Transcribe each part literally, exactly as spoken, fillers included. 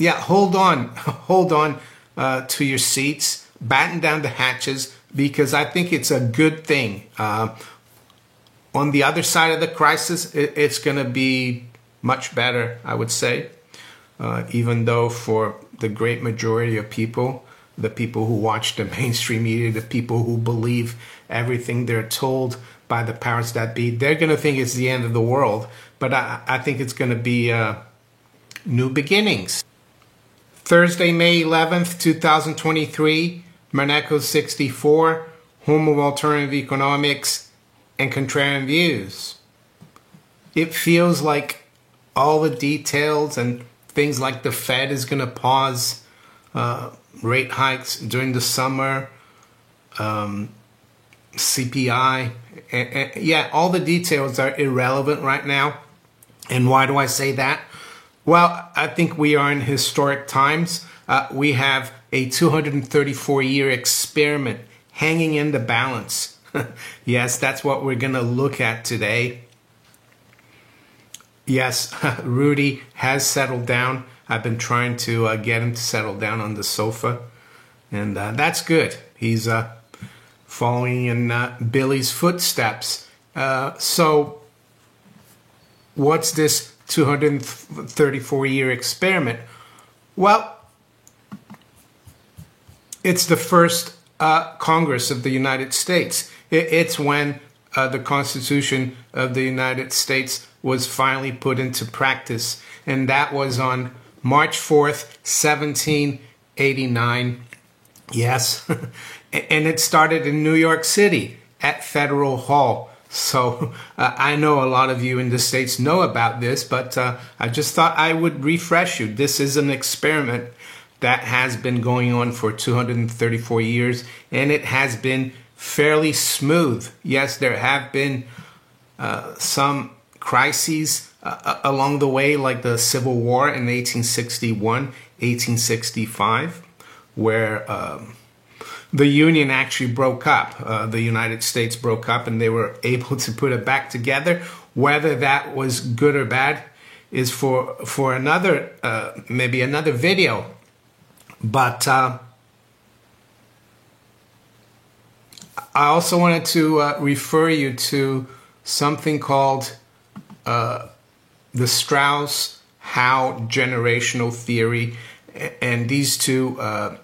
Yeah, hold on, hold on uh, to your seats, batten down the hatches, because I think it's a good thing. Uh, on the other side of the crisis, it, it's going to be much better, I would say, uh, even though for the great majority of people, the people who watch the mainstream media, the people who believe everything they're told by the powers that be, they're going to think it's the end of the world. But I, I think it's going to be uh, new beginnings. Thursday, May eleventh, two thousand twenty-three, Monaco sixty-four, home of alternative economics and contrarian views. It feels like all the details and things like the Fed is going to pause uh, rate hikes during the summer, um, C P I. And, and, yeah, all the details are irrelevant right now. And why do I say that? Well, I think we are in historic times. Uh, we have a two hundred thirty-four year experiment hanging in the balance. Yes, that's what we're going to look at today. Yes, Rudy has settled down. I've been trying to uh, get him to settle down on the sofa. And uh, that's good. He's uh, following in uh, Billy's footsteps. Uh, so what's this two hundred thirty-four year experiment? Well, it's the first uh, Congress of the United States. It, it's when uh, the Constitution of the United States was finally put into practice. And that was on March fourth, seventeen eighty-nine. Yes. And it started in New York City at Federal Hall. So uh, I know a lot of you in the States know about this, but uh, I just thought I would refresh you. This is an experiment that has been going on for two hundred thirty-four years, and it has been fairly smooth. Yes, there have been uh, some crises uh, along the way, like the Civil War in eighteen sixty-one, eighteen sixty-five, where Um, the Union actually broke up. Uh, the United States broke up and they were able to put it back together. Whether that was good or bad is for for another, uh, maybe another video. But uh, I also wanted to uh, refer you to something called uh, the Strauss-Howe generational theory. And these two Uh,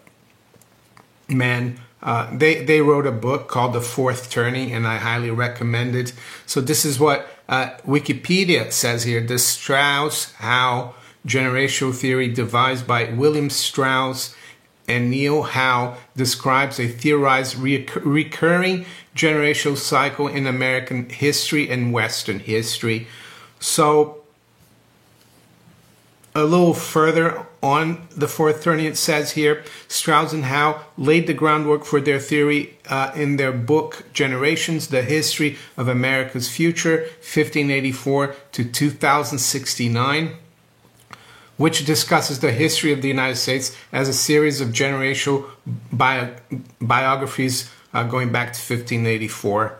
Man, uh, they, they wrote a book called The Fourth Turning, and I highly recommend it. So this is what uh, Wikipedia says here. The Strauss-Howe generational theory devised by William Strauss and Neil Howe describes a theorized reoccur- recurring generational cycle in American history and Western history. So a little further on The Fourth Turning, it says here, Strauss and Howe laid the groundwork for their theory uh, in their book, Generations, The History of America's Future, fifteen eighty-four to two thousand sixty-nine, which discusses the history of the United States as a series of generational bio- biographies uh, going back to fifteen eighty-four.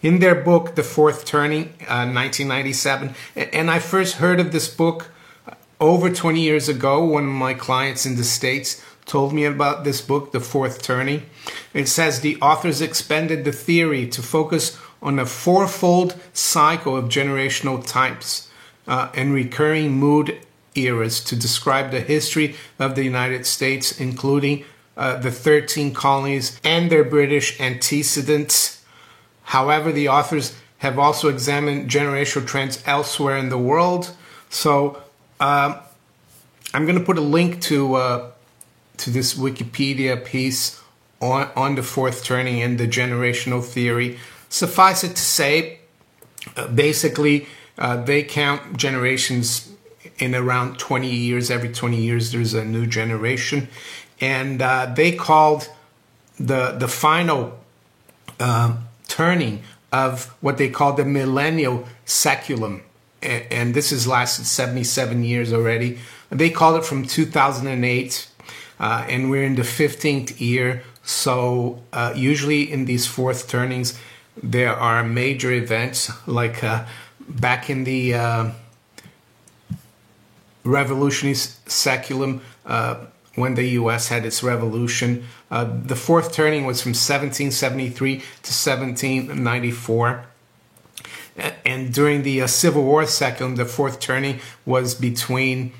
In their book, The Fourth Turning, uh, nineteen ninety-seven, and I first heard of this book over twenty years ago, one of my clients in the States told me about this book, The Fourth Turning. It says the authors expanded the theory to focus on a fourfold cycle of generational types uh, and recurring mood eras to describe the history of the United States, including uh, the thirteen colonies and their British antecedents. However, the authors have also examined generational trends elsewhere in the world. So Uh, I'm going to put a link to uh, to this Wikipedia piece on, on the Fourth Turning and the generational theory. Suffice it to say, uh, basically, uh, they count generations in around twenty years. Every twenty years, there's a new generation. And uh, they called the, the final uh, turning of what they call the Millennial Saeculum. And this has lasted seventy-seven years already. They called it from two thousand eight, uh, and we're in the fifteenth year. So uh, usually in these fourth turnings, there are major events like uh, back in the uh, Revolutionary Seculum, uh, when the U S had its revolution. Uh, the Fourth Turning was from seventeen seventy-three to seventeen ninety-four. And during the uh, Civil War seculum, the Fourth Turning was between,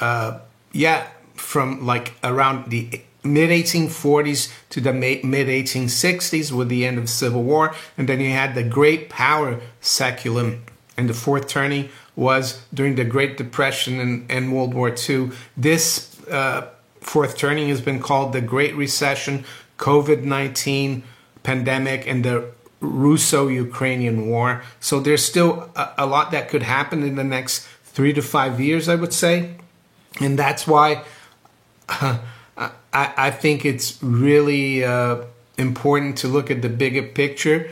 uh, yeah, from like around the mid eighteen forties to the mid eighteen sixties with the end of Civil War. And then you had the Great Power seculum. And the Fourth Turning was during the Great Depression and, and World War Two. This uh, Fourth Turning has been called the Great Recession, COVID nineteen pandemic, and the Russo-Ukrainian war. So there's still a, a lot that could happen in the next three to five years, I would say. And that's why uh, I, I think it's really uh, important to look at the bigger picture.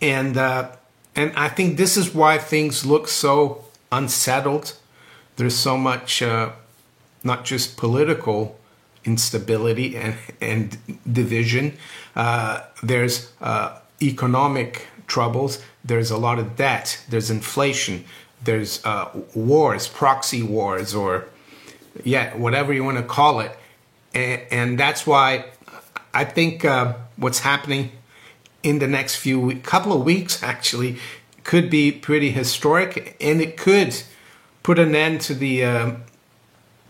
And, uh, and I think this is why things look so unsettled. There's so much, uh, not just political instability and, and division. Uh, there's uh, economic troubles. There's a lot of debt. There's inflation. There's uh, wars, proxy wars, or yeah, whatever you want to call it. And, and that's why I think uh, what's happening in the next few couple of weeks actually could be pretty historic, and it could put an end to the uh,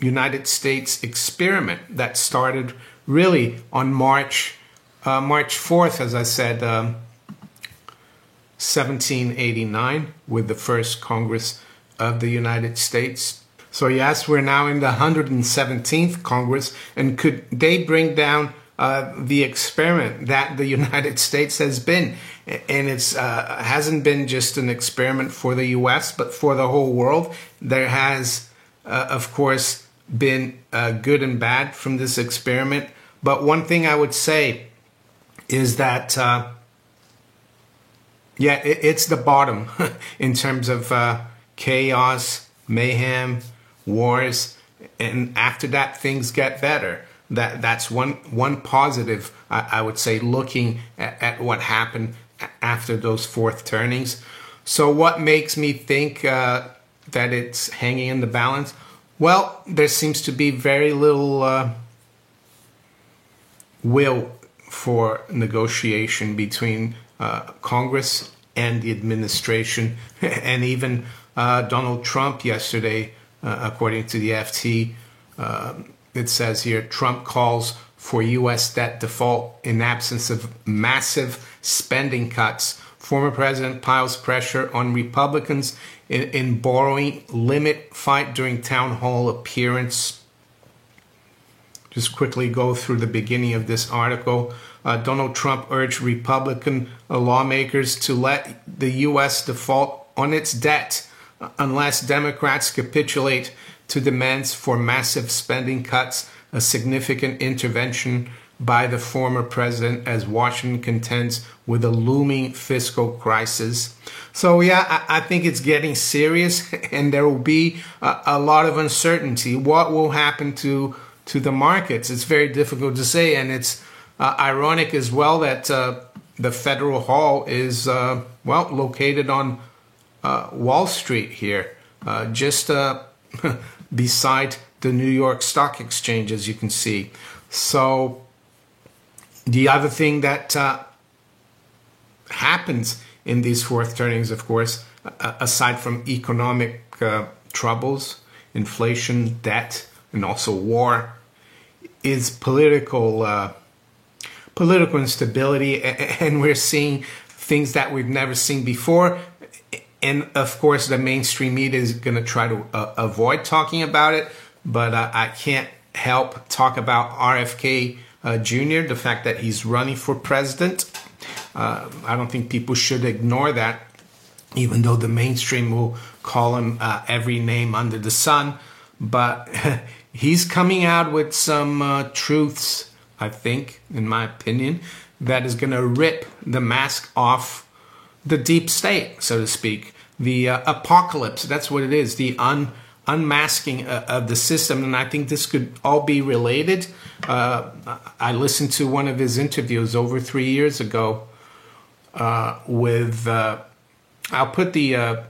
United States experiment that started really on March uh, March fourth, as I said, um, seventeen eighty-nine, with the first Congress of the United States. So yes, we're now in the one hundred seventeenth Congress, and could they bring down uh, the experiment that the United States has been? And it's uh, hasn't been just an experiment for the U S, but for the whole world. There has, uh, of course, been uh, good and bad from this experiment. But one thing I would say is that, uh, yeah, it, it's the bottom in terms of uh, chaos, mayhem, wars, and after that things get better. That that's one one positive, I, I would say, looking at, at what happened after those fourth turnings. So what makes me think uh, that it's hanging in the balance? Well, there seems to be very little uh, will for negotiation between uh, Congress and the administration, and even Uh, Donald Trump yesterday, uh, according to the F T, uh, it says here, Trump calls for U S debt default in absence of massive spending cuts. Former president piles pressure on Republicans in, in borrowing limit fight during town hall appearance. Just quickly go through the beginning of this article. Uh, Donald Trump urged Republican uh, lawmakers to let the U S default on its debt unless Democrats capitulate to demands for massive spending cuts, a significant intervention by the former president as Washington contends with a looming fiscal crisis. So yeah, I, I think it's getting serious, and there will be a, a lot of uncertainty. What will happen to, to the markets? It's very difficult to say, and it's uh, ironic as well that uh, the Federal Hall is, uh, well, located on Uh, Wall Street here, uh, just uh, beside the New York Stock Exchange, as you can see. So the other thing that uh, happens in these fourth turnings, of course, uh, aside from economic uh, troubles, inflation, debt, and also war, is political uh, political instability, and we're seeing things that we've never seen before. And of course, the mainstream media is going to try to uh, avoid talking about it, but uh, I can't help talk about R F K uh, Junior, the fact that he's running for president. Uh, I don't think people should ignore that, even though the mainstream will call him uh, every name under the sun. But he's coming out with some uh, truths, I think, in my opinion, that is going to rip the mask off the deep state, so to speak. The uh, apocalypse, that's what it is, the un unmasking uh, of the system. And I think this could all be related. Uh, I listened to one of his interviews over three years ago uh, with, uh, I'll put the uh,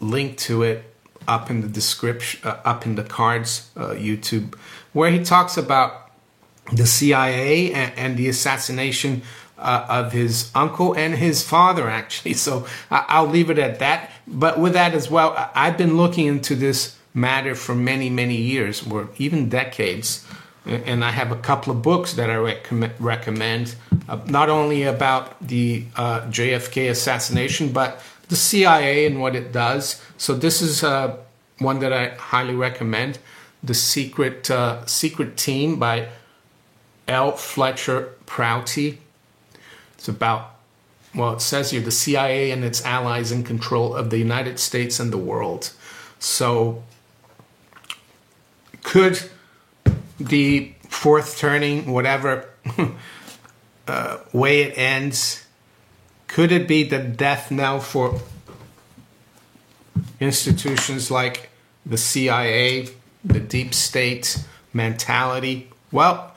link to it up in the description, uh, up in the cards, uh, YouTube, where he talks about the C I A and, and the assassination uh, of his uncle and his father, actually. So I, I'll leave it at that. But with that as well, I've been looking into this matter for many, many years, or even decades. And I have a couple of books that I rec- recommend, uh, not only about the uh, J F K assassination, but the C I A and what it does. So this is uh, one that I highly recommend, The Secret uh, Secret Team by L. Fletcher Prouty. It's about, well, it says here, the C I A and its allies in control of the United States and the world. So could the fourth turning, whatever uh, way it ends, could it be the death knell for institutions like the C I A, the deep state mentality? Well,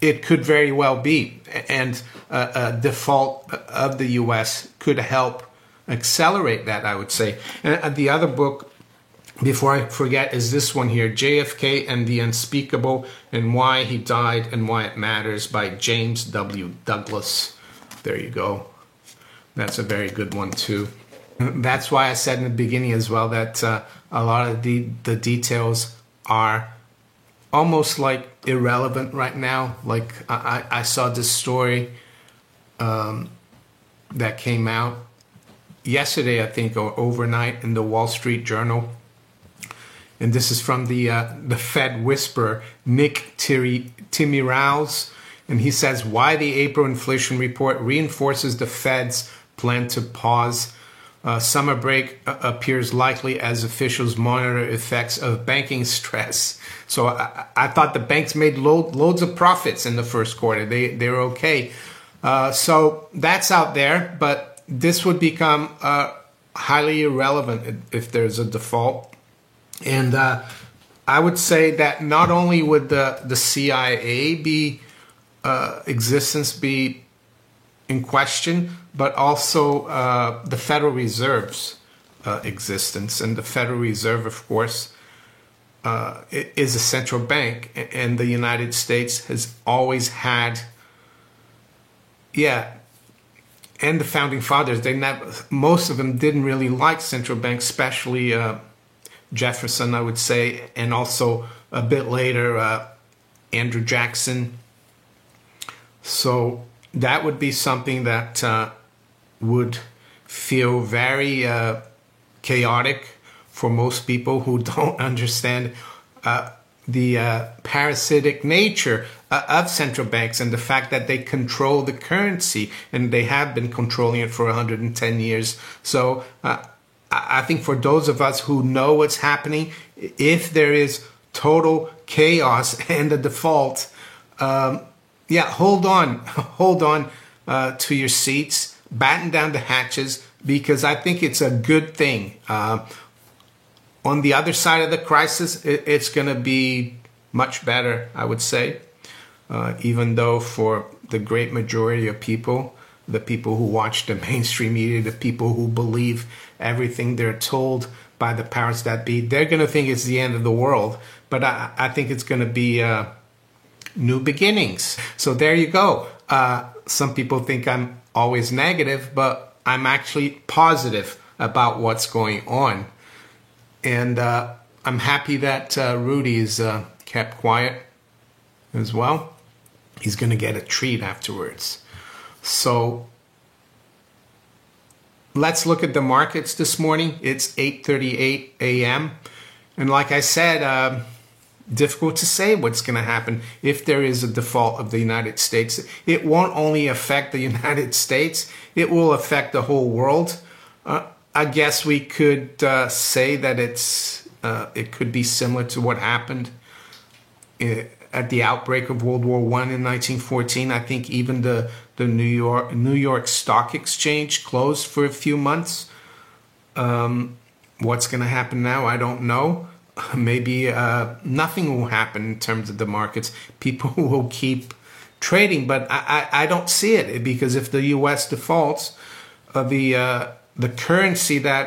it could very well be. And uh, a default of the U S could help accelerate that, I would say. And the other book, before I forget, is this one here, J F K and the Unspeakable and Why He Died and Why It Matters by James W. Douglas. There you go. That's a very good one too. That's why I said in the beginning as well that uh, a lot of the, the details are almost like irrelevant right now. Like I, I saw this story um, that came out yesterday, I think, or overnight in the Wall Street Journal. And this is from the uh, the Fed whisperer, Nick Thierry, Timmy Rouse. And he says, why the April inflation report reinforces the Fed's plan to pause uh, summer break uh, appears likely as officials monitor effects of banking stress. So I, I thought the banks made lo- loads of profits in the first quarter. They, they're okay. Uh, so that's out there. But this would become uh, highly irrelevant if there's a default. And uh, I would say that not only would the, the C I A be uh, existence be in question, but also uh, the Federal Reserve's uh, existence. And the Federal Reserve, of course, uh, is a central bank. And the United States has always had, yeah, and the founding fathers, they never, most of them didn't really like central banks, especially Uh, Jefferson, I would say, and also a bit later, uh, Andrew Jackson. So that would be something that uh, would feel very uh, chaotic for most people who don't understand uh, the uh, parasitic nature uh, of central banks and the fact that they control the currency, and they have been controlling it for one hundred ten years. So uh, I think for those of us who know what's happening, if there is total chaos and a default, um, yeah, hold on, hold on uh, to your seats, batten down the hatches, because I think it's a good thing. Uh, on the other side of the crisis, it, it's going to be much better, I would say, uh, even though for the great majority of people, the people who watch the mainstream media, the people who believe everything they're told by the powers that be, they're going to think it's the end of the world. But I, I think it's going to be uh, new beginnings. So there you go. Uh, some people think I'm always negative, but I'm actually positive about what's going on. And uh, I'm happy that uh, Rudy is uh, kept quiet as well. He's going to get a treat afterwards. So let's look at the markets this morning. It's eight thirty-eight a.m. And like I said, uh, difficult to say what's going to happen if there is a default of the United States. It won't only affect the United States. It will affect the whole world. Uh, I guess we could uh, say that it's uh, it could be similar to what happened at the outbreak of World War One in nineteen fourteen. I think even the The New York New York Stock Exchange closed for a few months. Um, what's going to happen now? I don't know. Maybe uh, nothing will happen in terms of the markets. People will keep trading, but I, I, I don't see it, because if the U S defaults, uh, the uh, the currency that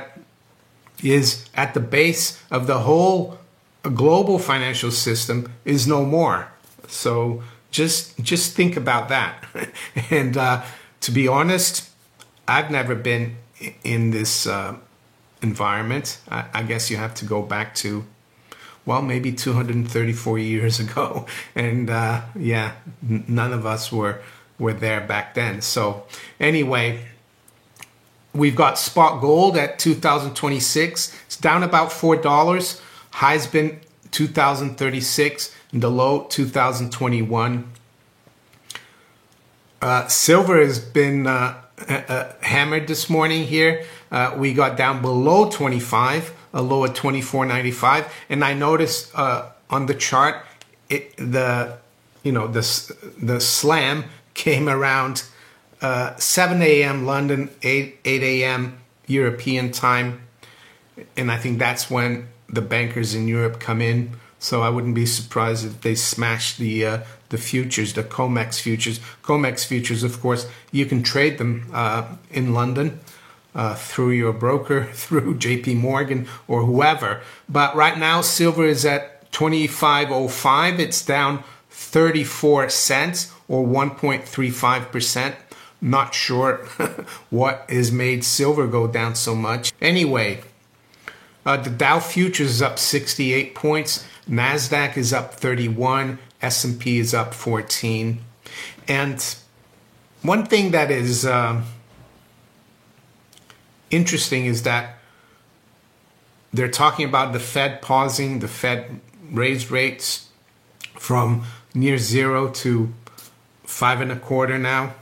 is at the base of the whole global financial system is no more. So just just think about that. And uh, to be honest, I've never been in this uh, environment. I, I guess you have to go back to, well, maybe two hundred thirty-four years ago. And uh, yeah, n- none of us were, were there back then. So anyway, we've got spot gold at two thousand twenty-six. It's down about four dollars. High's been two thousand thirty-six and the low two thousand twenty-one. Uh, silver has been uh, uh, hammered this morning here. Uh, we got down below twenty-five, a low of twenty-four ninety-five, and I noticed uh, on the chart it, the you know the the slam came around uh, seven a.m. London, eight a.m. European time, and I think that's when the bankers in Europe come in. So I wouldn't be surprised if they smash the uh, the futures, the COMEX futures. COMEX futures, of course, you can trade them uh, in London uh, through your broker, through J P Morgan or whoever. But right now, silver is at twenty-five oh five. It's down thirty-four cents or one point three five percent. Not sure what has made silver go down so much. Anyway, uh, the Dow futures is up sixty-eight points. NASDAQ is up thirty-one, S and P is up fourteen. And one thing that is uh, interesting is that they're talking about the Fed pausing, the Fed raised rates from near zero to five and a quarter now.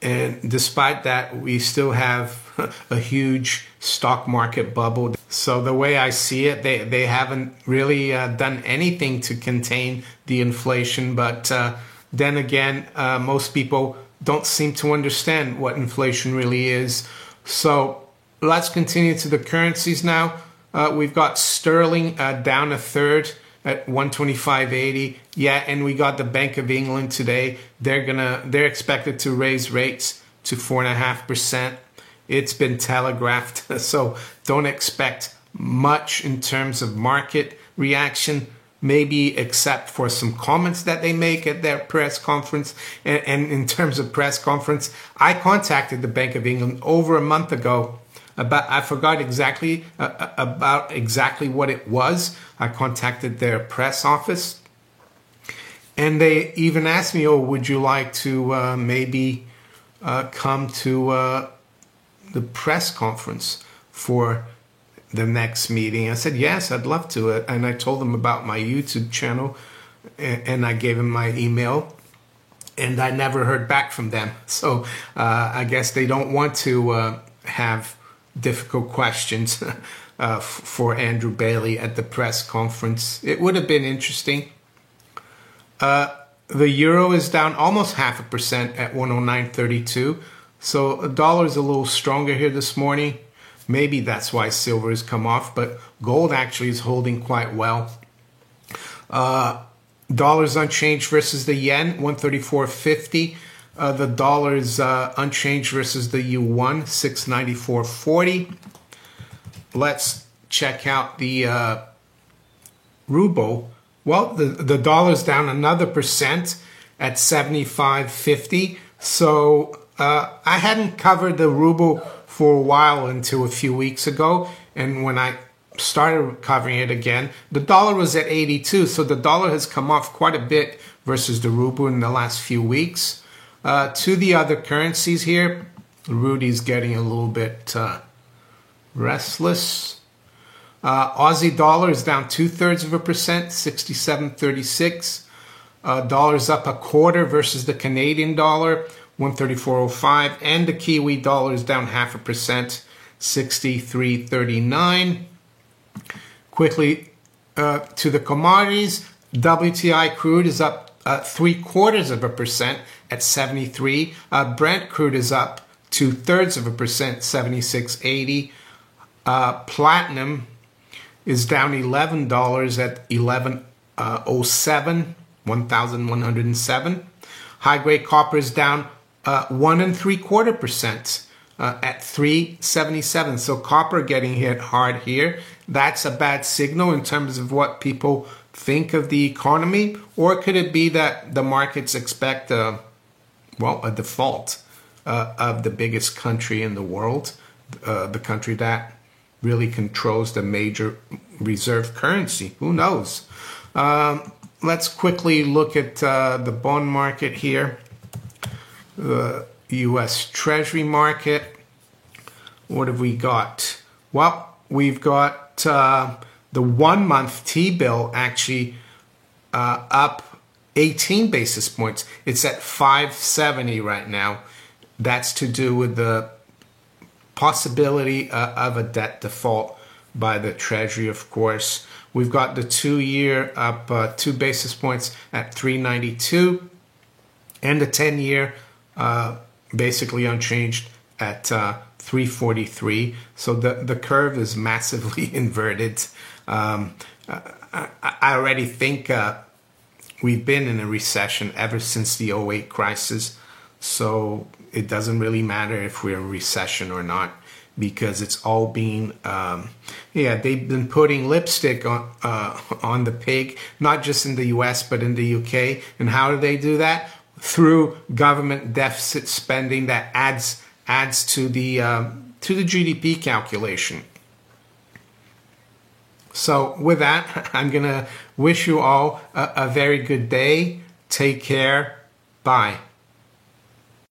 And despite that, we still have a huge stock market bubble. So the way I see it, they, they haven't really uh, done anything to contain the inflation. But uh, then again, uh, most people don't seem to understand what inflation really is. So let's continue to the currencies now. Uh, we've got sterling uh, down a third at one twenty-five eighty. Yeah, and we got the Bank of England today. They're gonna they're expected to raise rates to four and a half percent. It's been telegraphed, so don't expect much in terms of market reaction, maybe except for some comments that they make at their press conference. And, and in terms of press conference, I contacted the Bank of England over a month ago. About, I forgot exactly uh, about exactly what it was. I contacted their press office, and they even asked me, oh, would you like to uh, maybe uh, come to Uh, the press conference for the next meeting? I said, yes, I'd love to. And I told them about my YouTube channel, and I gave them my email, and I never heard back from them. So uh, I guess they don't want to uh, have difficult questions uh, for Andrew Bailey at the press conference. It would have been interesting. Uh, the euro is down almost half a percent at one oh nine thirty-two. So a dollar is a little stronger here this morning. Maybe that's why silver has come off, but gold actually is holding quite well. Uh, dollar's unchanged versus the yen, one thirty-four fifty. Uh, the dollar is uh, unchanged versus the yuan, six ninety-four forty. Let's check out the uh, ruble. Well, the, the dollar's down another percent at seventy-five fifty. So Uh, I hadn't covered the ruble for a while until a few weeks ago, and when I started covering it again, the dollar was at eighty-two, so the dollar has come off quite a bit versus the ruble in the last few weeks. Uh, to the other currencies here, the ruby's getting a little bit uh, restless. Uh, Aussie dollar is down two-thirds of a percent, sixty-seven thirty-six. Uh, dollar's up a quarter versus the Canadian dollar, one thirty-four oh five, and the Kiwi dollar is down half a percent, sixty-three thirty-nine. Quickly uh, to the commodities, W T I crude is up uh, three quarters of a percent at seventy-three. Uh, Brent crude is up two thirds of a percent, seventy-six eighty. Uh, platinum is down eleven dollars at eleven oh seven, one thousand one hundred seven. High grade copper is down Uh, one and three quarter percent uh, at three seventy-seven. So copper getting hit hard here. That's a bad signal in terms of what people think of the economy. Or could it be that the markets expect a, well, a default uh, of the biggest country in the world, uh, the country that really controls the major reserve currency? Who knows? Um, let's quickly look at uh, the bond market here, the U S Treasury market. What have we got? Well, we've got uh, the one-month T-bill actually uh, up eighteen basis points. It's at five seventy right now. That's to do with the possibility uh, of a debt default by the Treasury, of course. We've got the two-year up uh, two basis points at three ninety-two, and the ten-year uh, basically unchanged at uh, three forty-three. So the, the curve is massively inverted. Um, I, I already think uh, we've been in a recession ever since the oh eight crisis. So it doesn't really matter if we're in recession or not, because it's all been, um, yeah, they've been putting lipstick on uh, on the pig, not just in the U S, but in the U K. And how do they do that? Through government deficit spending that adds adds to the um, to the G D P calculation. So with that, I'm gonna wish you all a, a very good day. Take care. Bye.